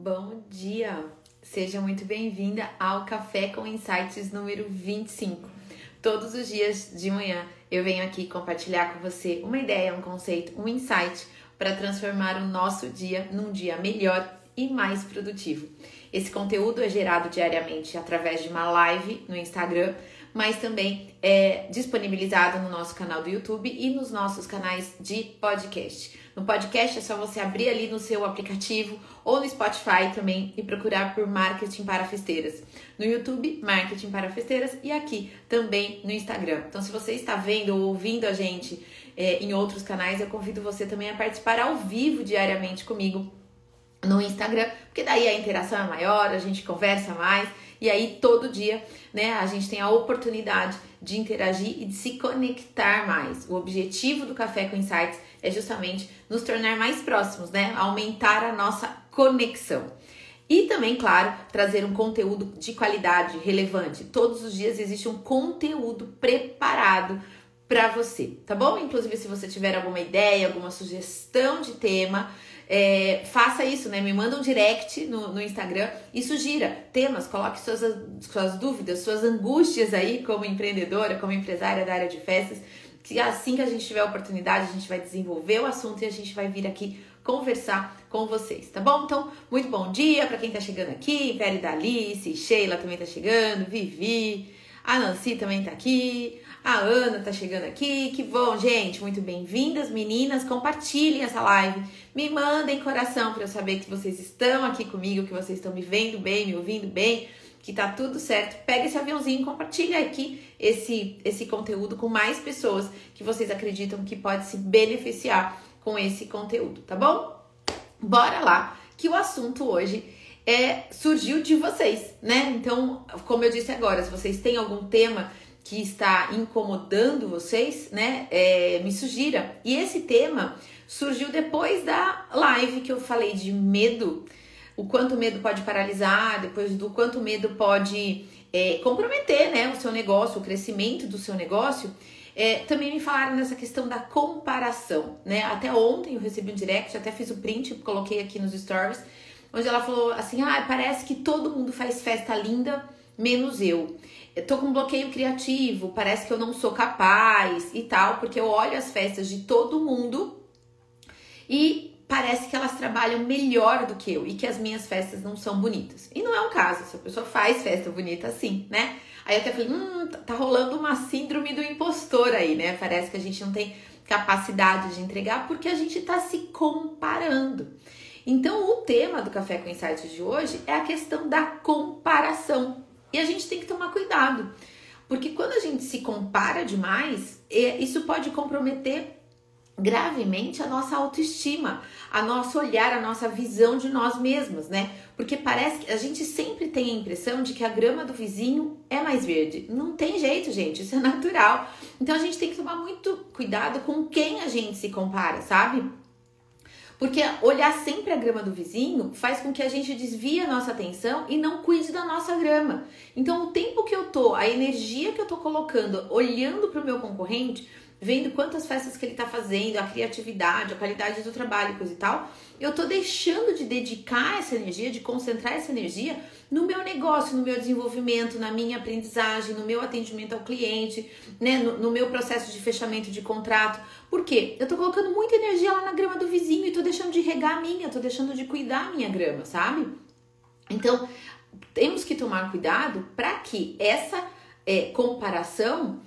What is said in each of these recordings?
Bom dia! Seja muito bem-vinda ao Café com Insights número 25. Todos os dias de manhã eu venho aqui compartilhar com você uma ideia, um conceito, um insight para transformar o nosso dia num dia melhor e mais produtivo. Esse conteúdo é gerado diariamente através de uma live no Instagram, mas também é disponibilizado no nosso canal do YouTube e nos nossos canais de podcast. No podcast é só você abrir ali no seu aplicativo ou no Spotify também e procurar por Marketing para Festeiras. No YouTube, Marketing para Festeiras, e aqui também no Instagram. Então, se você está vendo ou ouvindo a gente em outros canais, eu convido você também a participar ao vivo diariamente comigo no Instagram, porque daí a interação é maior, a gente conversa mais. E aí, todo dia, né, a gente tem a oportunidade de interagir e de se conectar mais. O objetivo do Café com Insights é justamente nos tornar mais próximos, né? Aumentar a nossa conexão. E também, claro, trazer um conteúdo de qualidade, relevante. Todos os dias existe um conteúdo preparado para você, tá bom? Inclusive, se você tiver alguma ideia, alguma sugestão de tema, faça isso, né? Me manda um direct no Instagram e sugira temas, coloque suas dúvidas, suas angústias aí como empreendedora, como empresária da área de festas, que assim que a gente tiver a oportunidade, a gente vai desenvolver o assunto e a gente vai vir aqui conversar com vocês, tá bom? Então, muito bom dia para quem tá chegando aqui, Peri Dalice, Sheila também tá chegando, Vivi, a Nancy também tá aqui, a Ana tá chegando aqui, que bom, gente, muito bem-vindas, meninas, compartilhem essa live, me mandem coração para eu saber que vocês estão aqui comigo, que vocês estão me vendo bem, me ouvindo bem, que tá tudo certo. Pega esse aviãozinho, compartilha aqui esse conteúdo com mais pessoas que vocês acreditam que pode se beneficiar com esse conteúdo, tá bom? Bora lá, que o assunto hoje surgiu de vocês, né? Então, como eu disse agora, se vocês têm algum tema que está incomodando vocês, né, me sugira. E esse tema surgiu depois da live que eu falei de medo, o quanto o medo pode paralisar, depois do quanto o medo pode comprometer, né, o seu negócio, o crescimento do seu negócio. Também me falaram nessa questão da comparação, né, até ontem eu recebi um direct, até fiz o print, coloquei aqui nos stories, onde ela falou assim, parece que todo mundo faz festa linda, menos eu. Tô com um bloqueio criativo, parece que eu não sou capaz e tal, porque eu olho as festas de todo mundo e parece que elas trabalham melhor do que eu e que as minhas festas não são bonitas. E não é um caso, se a pessoa faz festa bonita assim, né? Aí eu até falei, tá rolando uma síndrome do impostor aí, né? Parece que a gente não tem capacidade de entregar porque a gente tá se comparando. Então, o tema do Café com Insights de hoje é a questão da comparação. E a gente tem que tomar cuidado, porque quando a gente se compara demais, isso pode comprometer gravemente a nossa autoestima, a nosso olhar, a nossa visão de nós mesmos, né? Porque parece que a gente sempre tem a impressão de que a grama do vizinho é mais verde. Não tem jeito, gente, isso é natural. Então a gente tem que tomar muito cuidado com quem a gente se compara, sabe? Porque olhar sempre a grama do vizinho faz com que a gente desvie a nossa atenção e não cuide da nossa grama. Então, o tempo que eu tô, a energia que eu tô colocando, olhando pro meu concorrente, vendo quantas festas que ele tá fazendo, a criatividade, a qualidade do trabalho, coisa e tal, eu tô deixando de dedicar essa energia, de concentrar essa energia no meu negócio, no meu desenvolvimento, na minha aprendizagem, no meu atendimento ao cliente, né, no meu processo de fechamento de contrato. Por quê? Eu tô colocando muita energia lá na grama do vizinho e tô deixando de regar a minha, tô deixando de cuidar a minha grama, sabe? Então, temos que tomar cuidado para que essa comparação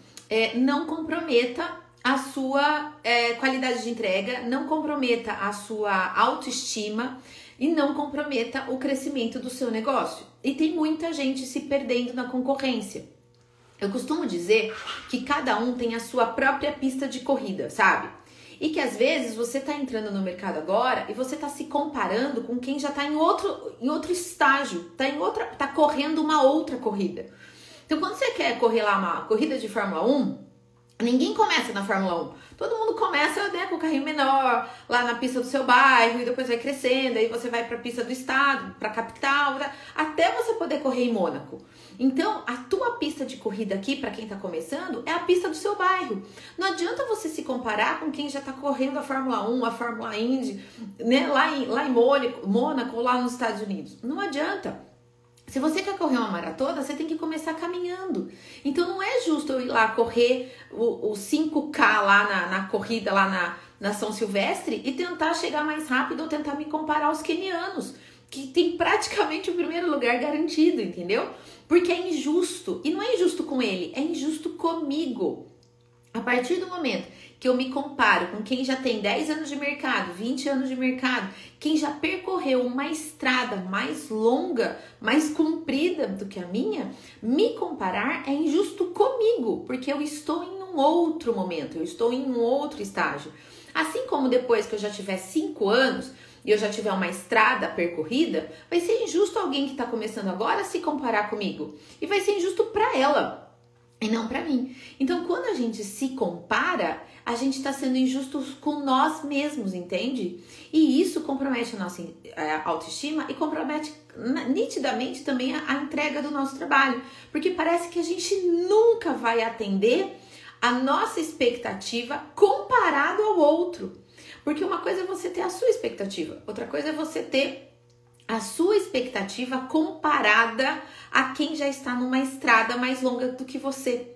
não comprometa a sua qualidade de entrega, não comprometa a sua autoestima e não comprometa o crescimento do seu negócio. E tem muita gente se perdendo na concorrência. Eu costumo dizer que cada um tem a sua própria pista de corrida, sabe? E que às vezes você tá entrando no mercado agora e você tá se comparando com quem já tá em outro estágio, tá correndo uma outra corrida. Então, quando você quer correr lá uma corrida de Fórmula 1, Ninguém começa na Fórmula 1. Todo mundo começa, né, com o carrinho menor, lá na pista do seu bairro, e depois vai crescendo, aí você vai para a pista do estado, para a capital, até você poder correr em Mônaco. Então, a tua pista de corrida aqui, para quem está começando, é a pista do seu bairro. Não adianta você se comparar com quem já está correndo a Fórmula 1, a Fórmula Indy, né, lá em Mônaco ou lá nos Estados Unidos. Não adianta. Se você quer correr uma maratona, você tem que começar caminhando. Então, não é justo eu ir lá correr o 5K lá na corrida, lá na São Silvestre, e tentar chegar mais rápido ou tentar me comparar aos quenianos, que tem praticamente o primeiro lugar garantido, entendeu? Porque é injusto. E não é injusto com ele, é injusto comigo. A partir do momento que eu me comparo com quem já tem 10 anos de mercado, 20 anos de mercado, quem já percorreu uma estrada mais longa, mais comprida do que a minha, me comparar é injusto comigo, porque eu estou em um outro momento, eu estou em um outro estágio. Assim como depois que eu já tiver 5 anos e eu já tiver uma estrada percorrida, vai ser injusto alguém que está começando agora se comparar comigo, e vai ser injusto para ela e não para mim. Então, quando a gente se compara, a gente está sendo injusto com nós mesmos, entende? E isso compromete a nossa autoestima e compromete nitidamente também a entrega do nosso trabalho, porque parece que a gente nunca vai atender a nossa expectativa comparado ao outro. Porque uma coisa é você ter a sua expectativa, outra coisa é você ter a sua expectativa comparada a quem já está numa estrada mais longa do que você.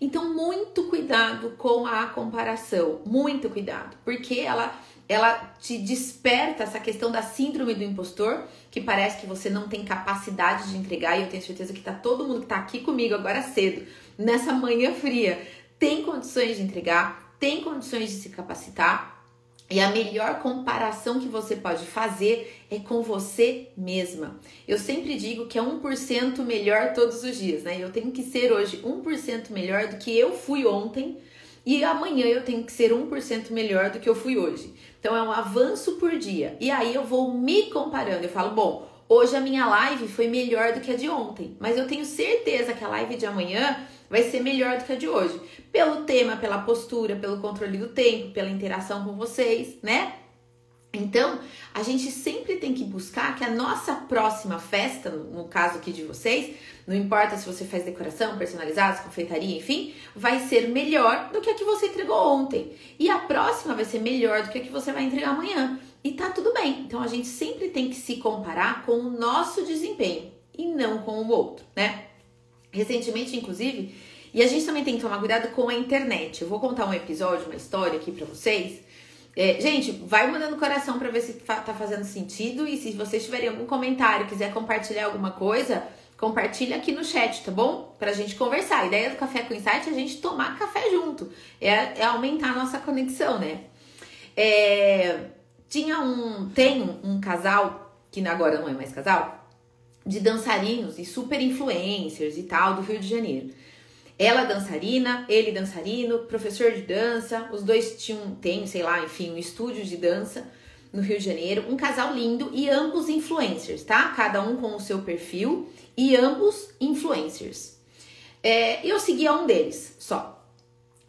Então, muito cuidado com a comparação, muito cuidado, porque ela te desperta essa questão da síndrome do impostor, que parece que você não tem capacidade de entregar, e eu tenho certeza que todo mundo que está aqui comigo agora cedo, nessa manhã fria, tem condições de entregar, tem condições de se capacitar. E a melhor comparação que você pode fazer é com você mesma. Eu sempre digo que é 1% melhor todos os dias, né? Eu tenho que ser hoje 1% melhor do que eu fui ontem, e amanhã eu tenho que ser 1% melhor do que eu fui hoje. Então é um avanço por dia. E aí eu vou me comparando. Eu falo, bom, hoje a minha live foi melhor do que a de ontem, mas eu tenho certeza que a live de amanhã vai ser melhor do que a de hoje, pelo tema, pela postura, pelo controle do tempo, pela interação com vocês, né? Então, a gente sempre tem que buscar que a nossa próxima festa, no caso aqui de vocês, não importa se você faz decoração, personalizados, confeitaria, enfim, vai ser melhor do que a que você entregou ontem. E a próxima vai ser melhor do que a que você vai entregar amanhã. E tá tudo bem. Então, a gente sempre tem que se comparar com o nosso desempenho e não com o outro, né? Recentemente, inclusive, e a gente também tem que tomar cuidado com a internet. Eu vou contar um episódio, uma história aqui pra vocês. Gente, vai mandando coração pra ver se tá fazendo sentido, e se vocês tiverem algum comentário, quiser compartilhar alguma coisa, compartilha aqui no chat, tá bom? Pra gente conversar. A ideia do Café com Insight é a gente tomar café junto, é aumentar a nossa conexão, né? Tem um casal, que agora não é mais casal, de dançarinos e super influencers e tal, do Rio de Janeiro. Ela dançarina, ele dançarino, professor de dança, os dois têm um estúdio de dança no Rio de Janeiro, um casal lindo, e ambos influencers, tá? Cada um com o seu perfil, e ambos influencers. Eu seguia um deles só,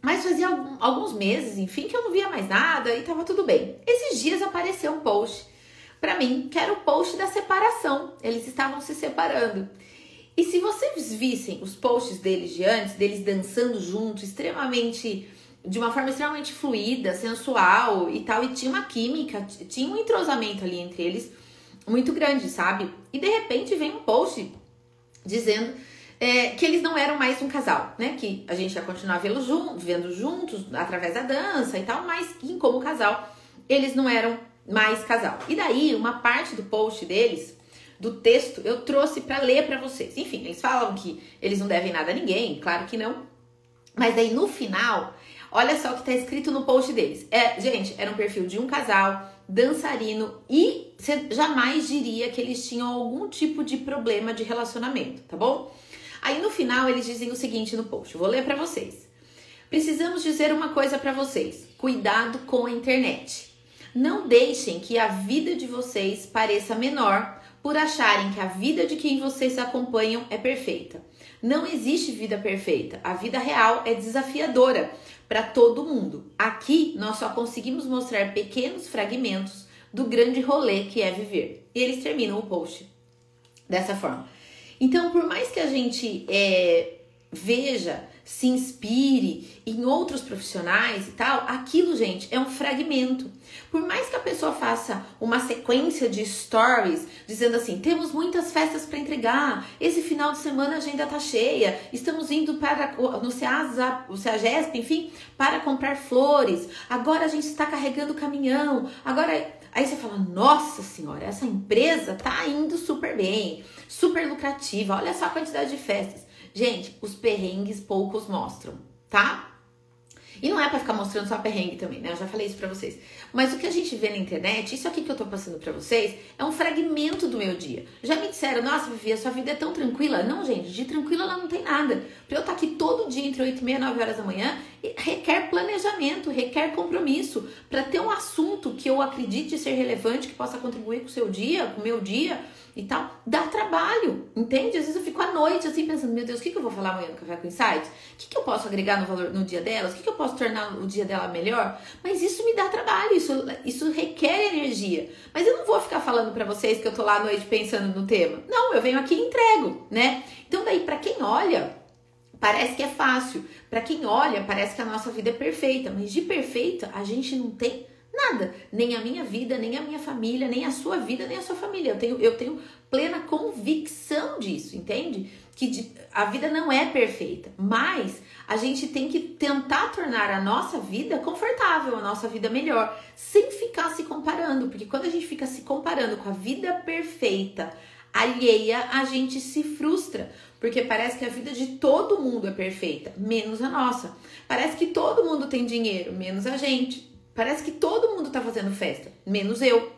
mas fazia alguns meses, enfim, que eu não via mais nada e tava tudo bem. Esses dias apareceu um post pra mim, que era o post da separação. Eles estavam se separando. E se vocês vissem os posts deles de antes, deles dançando juntos, de uma forma extremamente fluida, sensual e tal, e tinha uma química, tinha um entrosamento ali entre eles muito grande, sabe? E de repente vem um post dizendo que eles não eram mais um casal, né? Que a gente ia continuar vendo juntos através da dança e tal, mas que como casal eles não eram mais casal. E daí, uma parte do post deles, do texto, eu trouxe pra ler pra vocês. Enfim, eles falam que eles não devem nada a ninguém, claro que não. Mas aí, no final, olha só o que tá escrito no post deles. Gente, era um perfil de um casal, dançarino, e você jamais diria que eles tinham algum tipo de problema de relacionamento, tá bom? Aí, no final, eles dizem o seguinte no post, eu vou ler pra vocês. Precisamos dizer uma coisa pra vocês, cuidado com a internet. Não deixem que a vida de vocês pareça menor por acharem que a vida de quem vocês acompanham é perfeita. Não existe vida perfeita. A vida real é desafiadora para todo mundo. Aqui nós só conseguimos mostrar pequenos fragmentos do grande rolê que é viver. E eles terminam o post dessa forma. Então, por mais que a gente veja, se inspire em outros profissionais e tal, aquilo, gente, é um fragmento. Por mais que a pessoa faça uma sequência de stories, dizendo assim, temos muitas festas para entregar, esse final de semana a agenda tá cheia, estamos indo para o CEAGESP, enfim, para comprar flores, agora a gente está carregando o caminhão, agora... Aí você fala, nossa senhora, essa empresa tá indo super bem, super lucrativa, olha só a quantidade de festas. Gente, os perrengues poucos mostram, tá? E não é pra ficar mostrando só perrengue também, né? Eu já falei isso pra vocês. Mas o que a gente vê na internet, isso aqui que eu tô passando pra vocês, é um fragmento do meu dia. Já me disseram, nossa, Vivi, a sua vida é tão tranquila. Não, gente, de tranquila ela não tem nada. Pra eu estar aqui todo dia entre 8h30 e 9 horas da manhã, requer planejamento, requer compromisso. Pra ter um assunto que eu acredite ser relevante, que possa contribuir com o seu dia, com o meu dia... e tal, dá trabalho, entende? Às vezes eu fico à noite assim pensando, meu Deus, o que eu vou falar amanhã no Café com Insights? O que eu posso agregar no valor no dia delas? O que eu posso tornar o dia dela melhor? Mas isso me dá trabalho, isso requer energia. Mas eu não vou ficar falando pra vocês que eu tô lá à noite pensando no tema. Não, eu venho aqui e entrego, né? Então daí, pra quem olha... parece que é fácil. Pra quem olha, parece que a nossa vida é perfeita. Mas de perfeita, a gente não tem nada. Nem a minha vida, nem a minha família, nem a sua vida, nem a sua família. Eu tenho plena convicção disso, entende? Que a vida não é perfeita, mas a gente tem que tentar tornar a nossa vida confortável, a nossa vida melhor, sem ficar se comparando, porque quando a gente fica se comparando com a vida perfeita, alheia, a gente se frustra, porque parece que a vida de todo mundo é perfeita, menos a nossa. Parece que todo mundo tem dinheiro, menos a gente. Parece que todo mundo tá fazendo festa, menos eu.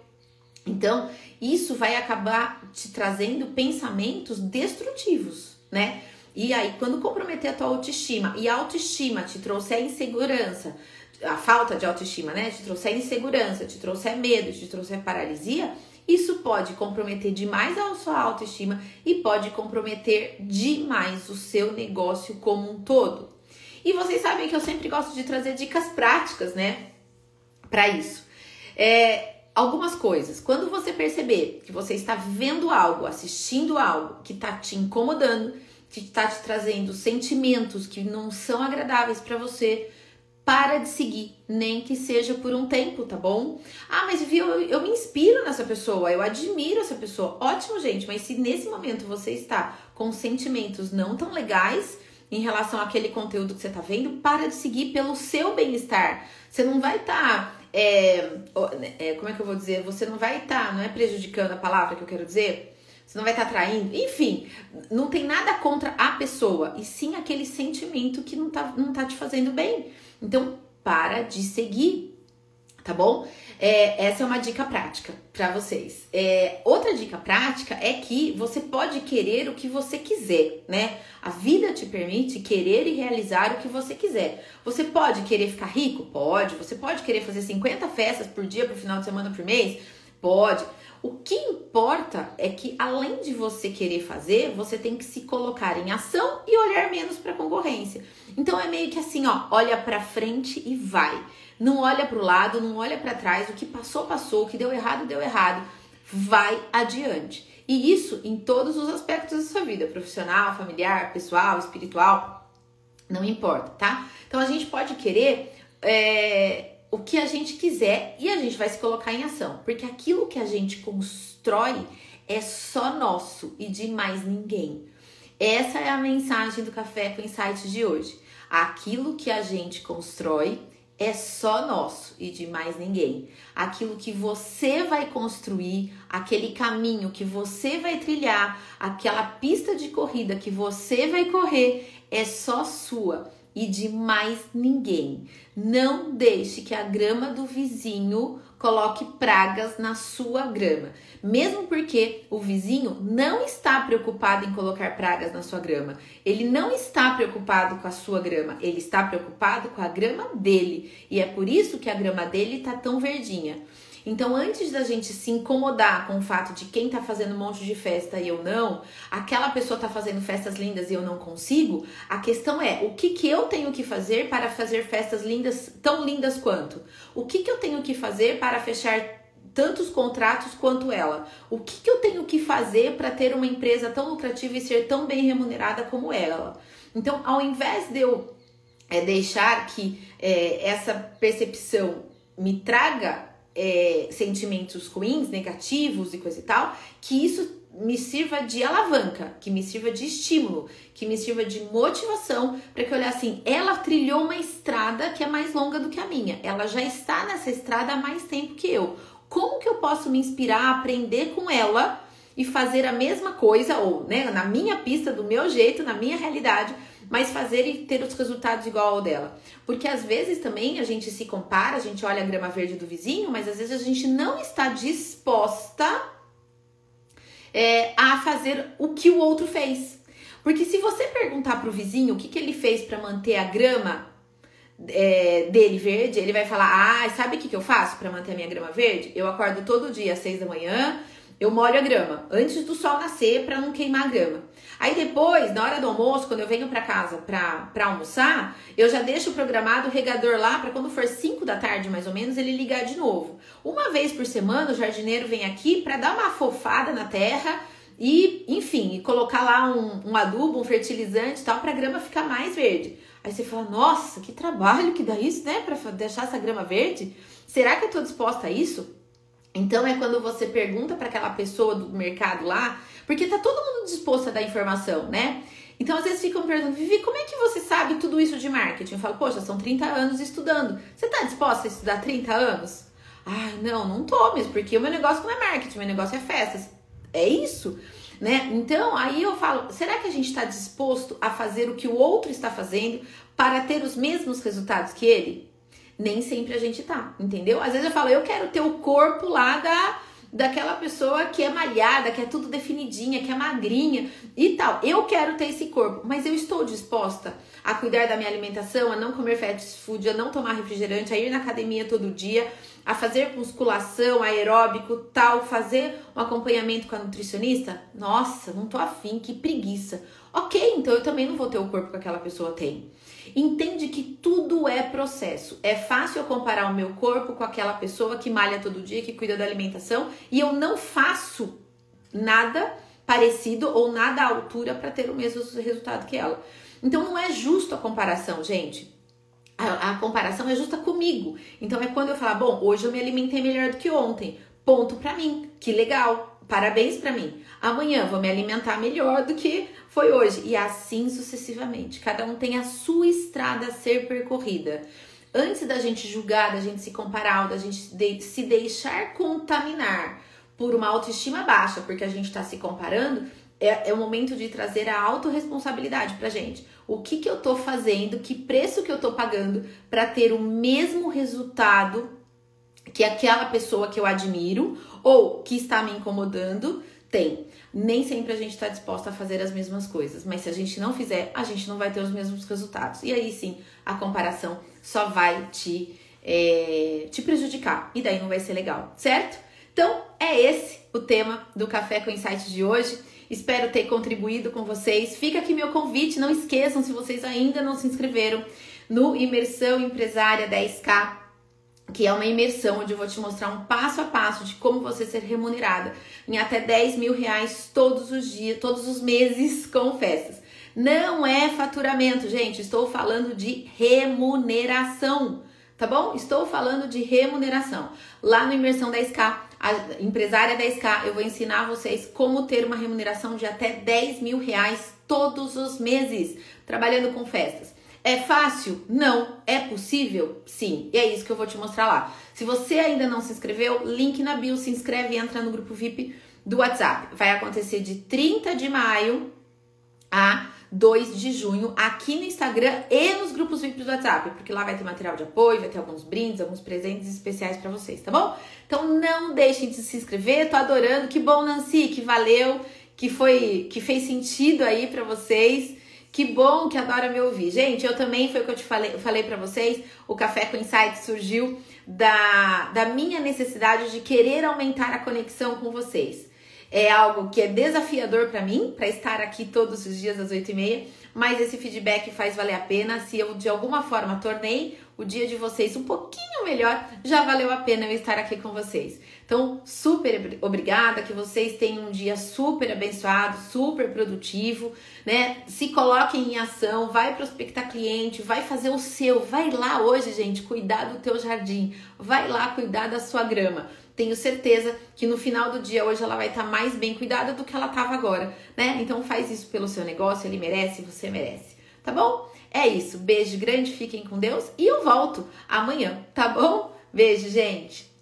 Então, isso vai acabar te trazendo pensamentos destrutivos, né? E aí, quando comprometer a tua autoestima, e a autoestima te trouxer insegurança, a falta de autoestima, né? Te trouxer insegurança, te trouxer medo, te trouxer paralisia, isso pode comprometer demais a sua autoestima e pode comprometer demais o seu negócio como um todo. E vocês sabem que eu sempre gosto de trazer dicas práticas, né? Para isso, algumas coisas. Quando você perceber que você está vendo algo, assistindo algo que está te incomodando, que está te trazendo sentimentos que não são agradáveis para você, para de seguir, nem que seja por um tempo, tá bom? Ah, mas viu, eu me inspiro nessa pessoa, eu admiro essa pessoa. Ótimo, gente, mas se nesse momento você está com sentimentos não tão legais... em relação àquele conteúdo que você tá vendo, para de seguir pelo seu bem-estar. Você não vai estar... como é que eu vou dizer? Você não vai estar... não é prejudicando a palavra que eu quero dizer? Você não vai estar traindo? Enfim, não tem nada contra a pessoa, e sim aquele sentimento que não tá te fazendo bem. Então, para de seguir, tá bom? Essa é uma dica prática pra vocês. Outra dica prática é que você pode querer o que você quiser, né? A vida te permite querer e realizar o que você quiser. Você pode querer ficar rico? Pode. Você pode querer fazer 50 festas por dia, por final de semana, por mês? Pode. O que importa é que, além de você querer fazer, você tem que se colocar em ação e olhar menos para a concorrência. Então, é meio que assim, ó, olha para frente e vai. Não olha para o lado, não olha para trás. O que passou, passou. O que deu errado. Vai adiante. E isso em todos os aspectos da sua vida. Profissional, familiar, pessoal, espiritual. Não importa, tá? Então, a gente pode querer... o que a gente quiser e a gente vai se colocar em ação. Porque aquilo que a gente constrói é só nosso e de mais ninguém. Essa é a mensagem do Café com Insights de hoje. Aquilo que a gente constrói é só nosso e de mais ninguém. Aquilo que você vai construir, aquele caminho que você vai trilhar, aquela pista de corrida que você vai correr é só sua e de mais ninguém. Não deixe que a grama do vizinho coloque pragas na sua grama. Mesmo porque o vizinho não está preocupado em colocar pragas na sua grama. Ele não está preocupado com a sua grama. Ele está preocupado com a grama dele. E é por isso que a grama dele está tão verdinha. Então, antes da gente se incomodar com o fato de quem tá fazendo um monte de festa e eu não, aquela pessoa tá fazendo festas lindas e eu não consigo, a questão é o que que eu tenho que fazer para fazer festas lindas, tão lindas quanto? O que que eu tenho que fazer para fechar tantos contratos quanto ela? O que que eu tenho que fazer para ter uma empresa tão lucrativa e ser tão bem remunerada como ela? Então, ao invés de eu deixar que essa percepção me traga sentimentos ruins, negativos e coisa e tal, que isso me sirva de alavanca, que me sirva de estímulo, que me sirva de motivação para que eu olhe assim, ela trilhou uma estrada que é mais longa do que a minha, ela já está nessa estrada há mais tempo que eu. Como que eu posso me inspirar a aprender com ela e fazer a mesma coisa, ou né, na minha pista, do meu jeito, na minha realidade, mas fazer e ter os resultados igual ao dela? Porque às vezes também a gente se compara, a gente olha a grama verde do vizinho, mas às vezes a gente não está disposta a fazer o que o outro fez. Porque se você perguntar pro vizinho o que que ele fez para manter a grama dele verde, ele vai falar, ah, sabe o que que eu faço para manter a minha grama verde? Eu acordo todo dia às 6 da manhã, eu molho a grama antes do sol nascer para não queimar a grama. Aí depois, na hora do almoço, quando eu venho para casa para almoçar, eu já deixo programado o regador lá para quando for 5 da tarde, mais ou menos, ele ligar de novo. Uma vez por semana, o jardineiro vem aqui para dar uma fofada na terra e, enfim, e colocar lá um adubo, um fertilizante e tal, para a grama ficar mais verde. Aí você fala, nossa, que trabalho que dá isso, né, para deixar essa grama verde? Será que eu tô disposta a isso? Então, é quando você pergunta para aquela pessoa do mercado lá, porque tá todo mundo disposto a dar informação, né? Então, às vezes ficam perguntando, Vivi, como é que você sabe tudo isso de marketing? Eu falo, poxa, são 30 anos estudando. Você tá disposta a estudar 30 anos? Ah, não tô mesmo, porque o meu negócio não é marketing, meu negócio é festas. É isso, né? Então, aí eu falo, será que a gente tá disposto a fazer o que o outro está fazendo para ter os mesmos resultados que ele? Nem sempre a gente tá, entendeu? Às vezes eu falo, eu quero ter o corpo lá daquela pessoa que é malhada, que é tudo definidinha, que é magrinha e tal. Eu quero ter esse corpo, mas eu estou disposta a cuidar da minha alimentação, a não comer fast food, a não tomar refrigerante, a ir na academia todo dia, a fazer musculação, aeróbico, tal, fazer um acompanhamento com a nutricionista? Nossa, não tô afim, que preguiça. Ok, então eu também não vou ter o corpo que aquela pessoa tem. Entende que tudo é processo. É fácil eu comparar o meu corpo com aquela pessoa que malha todo dia, que cuida da alimentação, e eu não faço nada parecido ou nada à altura para ter o mesmo resultado que ela. Então não é justo a comparação, gente. A comparação é justa comigo. Então é quando eu falar, bom, hoje eu me alimentei melhor do que ontem. Ponto pra mim. Que legal. Parabéns pra mim. Amanhã vou me alimentar melhor do que foi hoje. E assim sucessivamente. Cada um tem a sua estrada a ser percorrida. Antes da gente julgar, da gente se comparar, da gente se deixar contaminar por uma autoestima baixa, porque a gente tá se comparando, é o momento de trazer a autorresponsabilidade pra gente. O que que eu tô fazendo, que preço que eu tô pagando para ter o mesmo resultado que aquela pessoa que eu admiro ou que está me incomodando tem. Nem sempre a gente está disposta a fazer as mesmas coisas, mas se a gente não fizer, a gente não vai ter os mesmos resultados. E aí sim, a comparação só vai te prejudicar e daí não vai ser legal, certo? Então, é esse o tema do Café com Insights de hoje. Espero ter contribuído com vocês. Fica aqui meu convite, não esqueçam, se vocês ainda não se inscreveram no Imersão Empresária 10K, que é uma imersão onde eu vou te mostrar um passo a passo de como você ser remunerada em até 10 mil reais todos os dias, todos os meses com festas. Não é faturamento, gente, estou falando de remuneração, tá bom? Estou falando de remuneração. Lá no Imersão 10K, a Empresária 10K, eu vou ensinar vocês como ter uma remuneração de até 10 mil reais todos os meses, trabalhando com festas. É fácil? Não. É possível? Sim. E é isso que eu vou te mostrar lá. Se você ainda não se inscreveu, link na bio, se inscreve e entra no grupo VIP do WhatsApp. Vai acontecer de 30 de maio a 2 de junho, aqui no Instagram e nos grupos VIPs do WhatsApp, porque lá vai ter material de apoio, vai ter alguns brindes, alguns presentes especiais pra vocês, tá bom? Então não deixem de se inscrever, tô adorando, que bom, Nancy, que valeu, que fez sentido aí pra vocês, Que bom que adora me ouvir. Gente, eu também, foi o que eu te falei pra vocês, o Café com Insights surgiu da minha necessidade de querer aumentar a conexão com vocês. É algo que é desafiador pra mim, pra estar aqui todos os dias às 8h30, mas esse feedback faz valer a pena. Se eu de alguma forma tornei o dia de vocês um pouquinho melhor, já valeu a pena eu estar aqui com vocês. Então, super obrigada, que vocês tenham um dia super abençoado, super produtivo, né? Se coloquem em ação, vai prospectar cliente, vai fazer o seu, vai lá hoje, gente, cuidar do teu jardim, vai lá cuidar da sua grama. Tenho certeza que no final do dia hoje ela vai estar mais bem cuidada do que ela estava agora, né? Então faz isso pelo seu negócio, ele merece, você merece, tá bom? É isso, beijo grande, fiquem com Deus e eu volto amanhã, tá bom? Beijo, gente!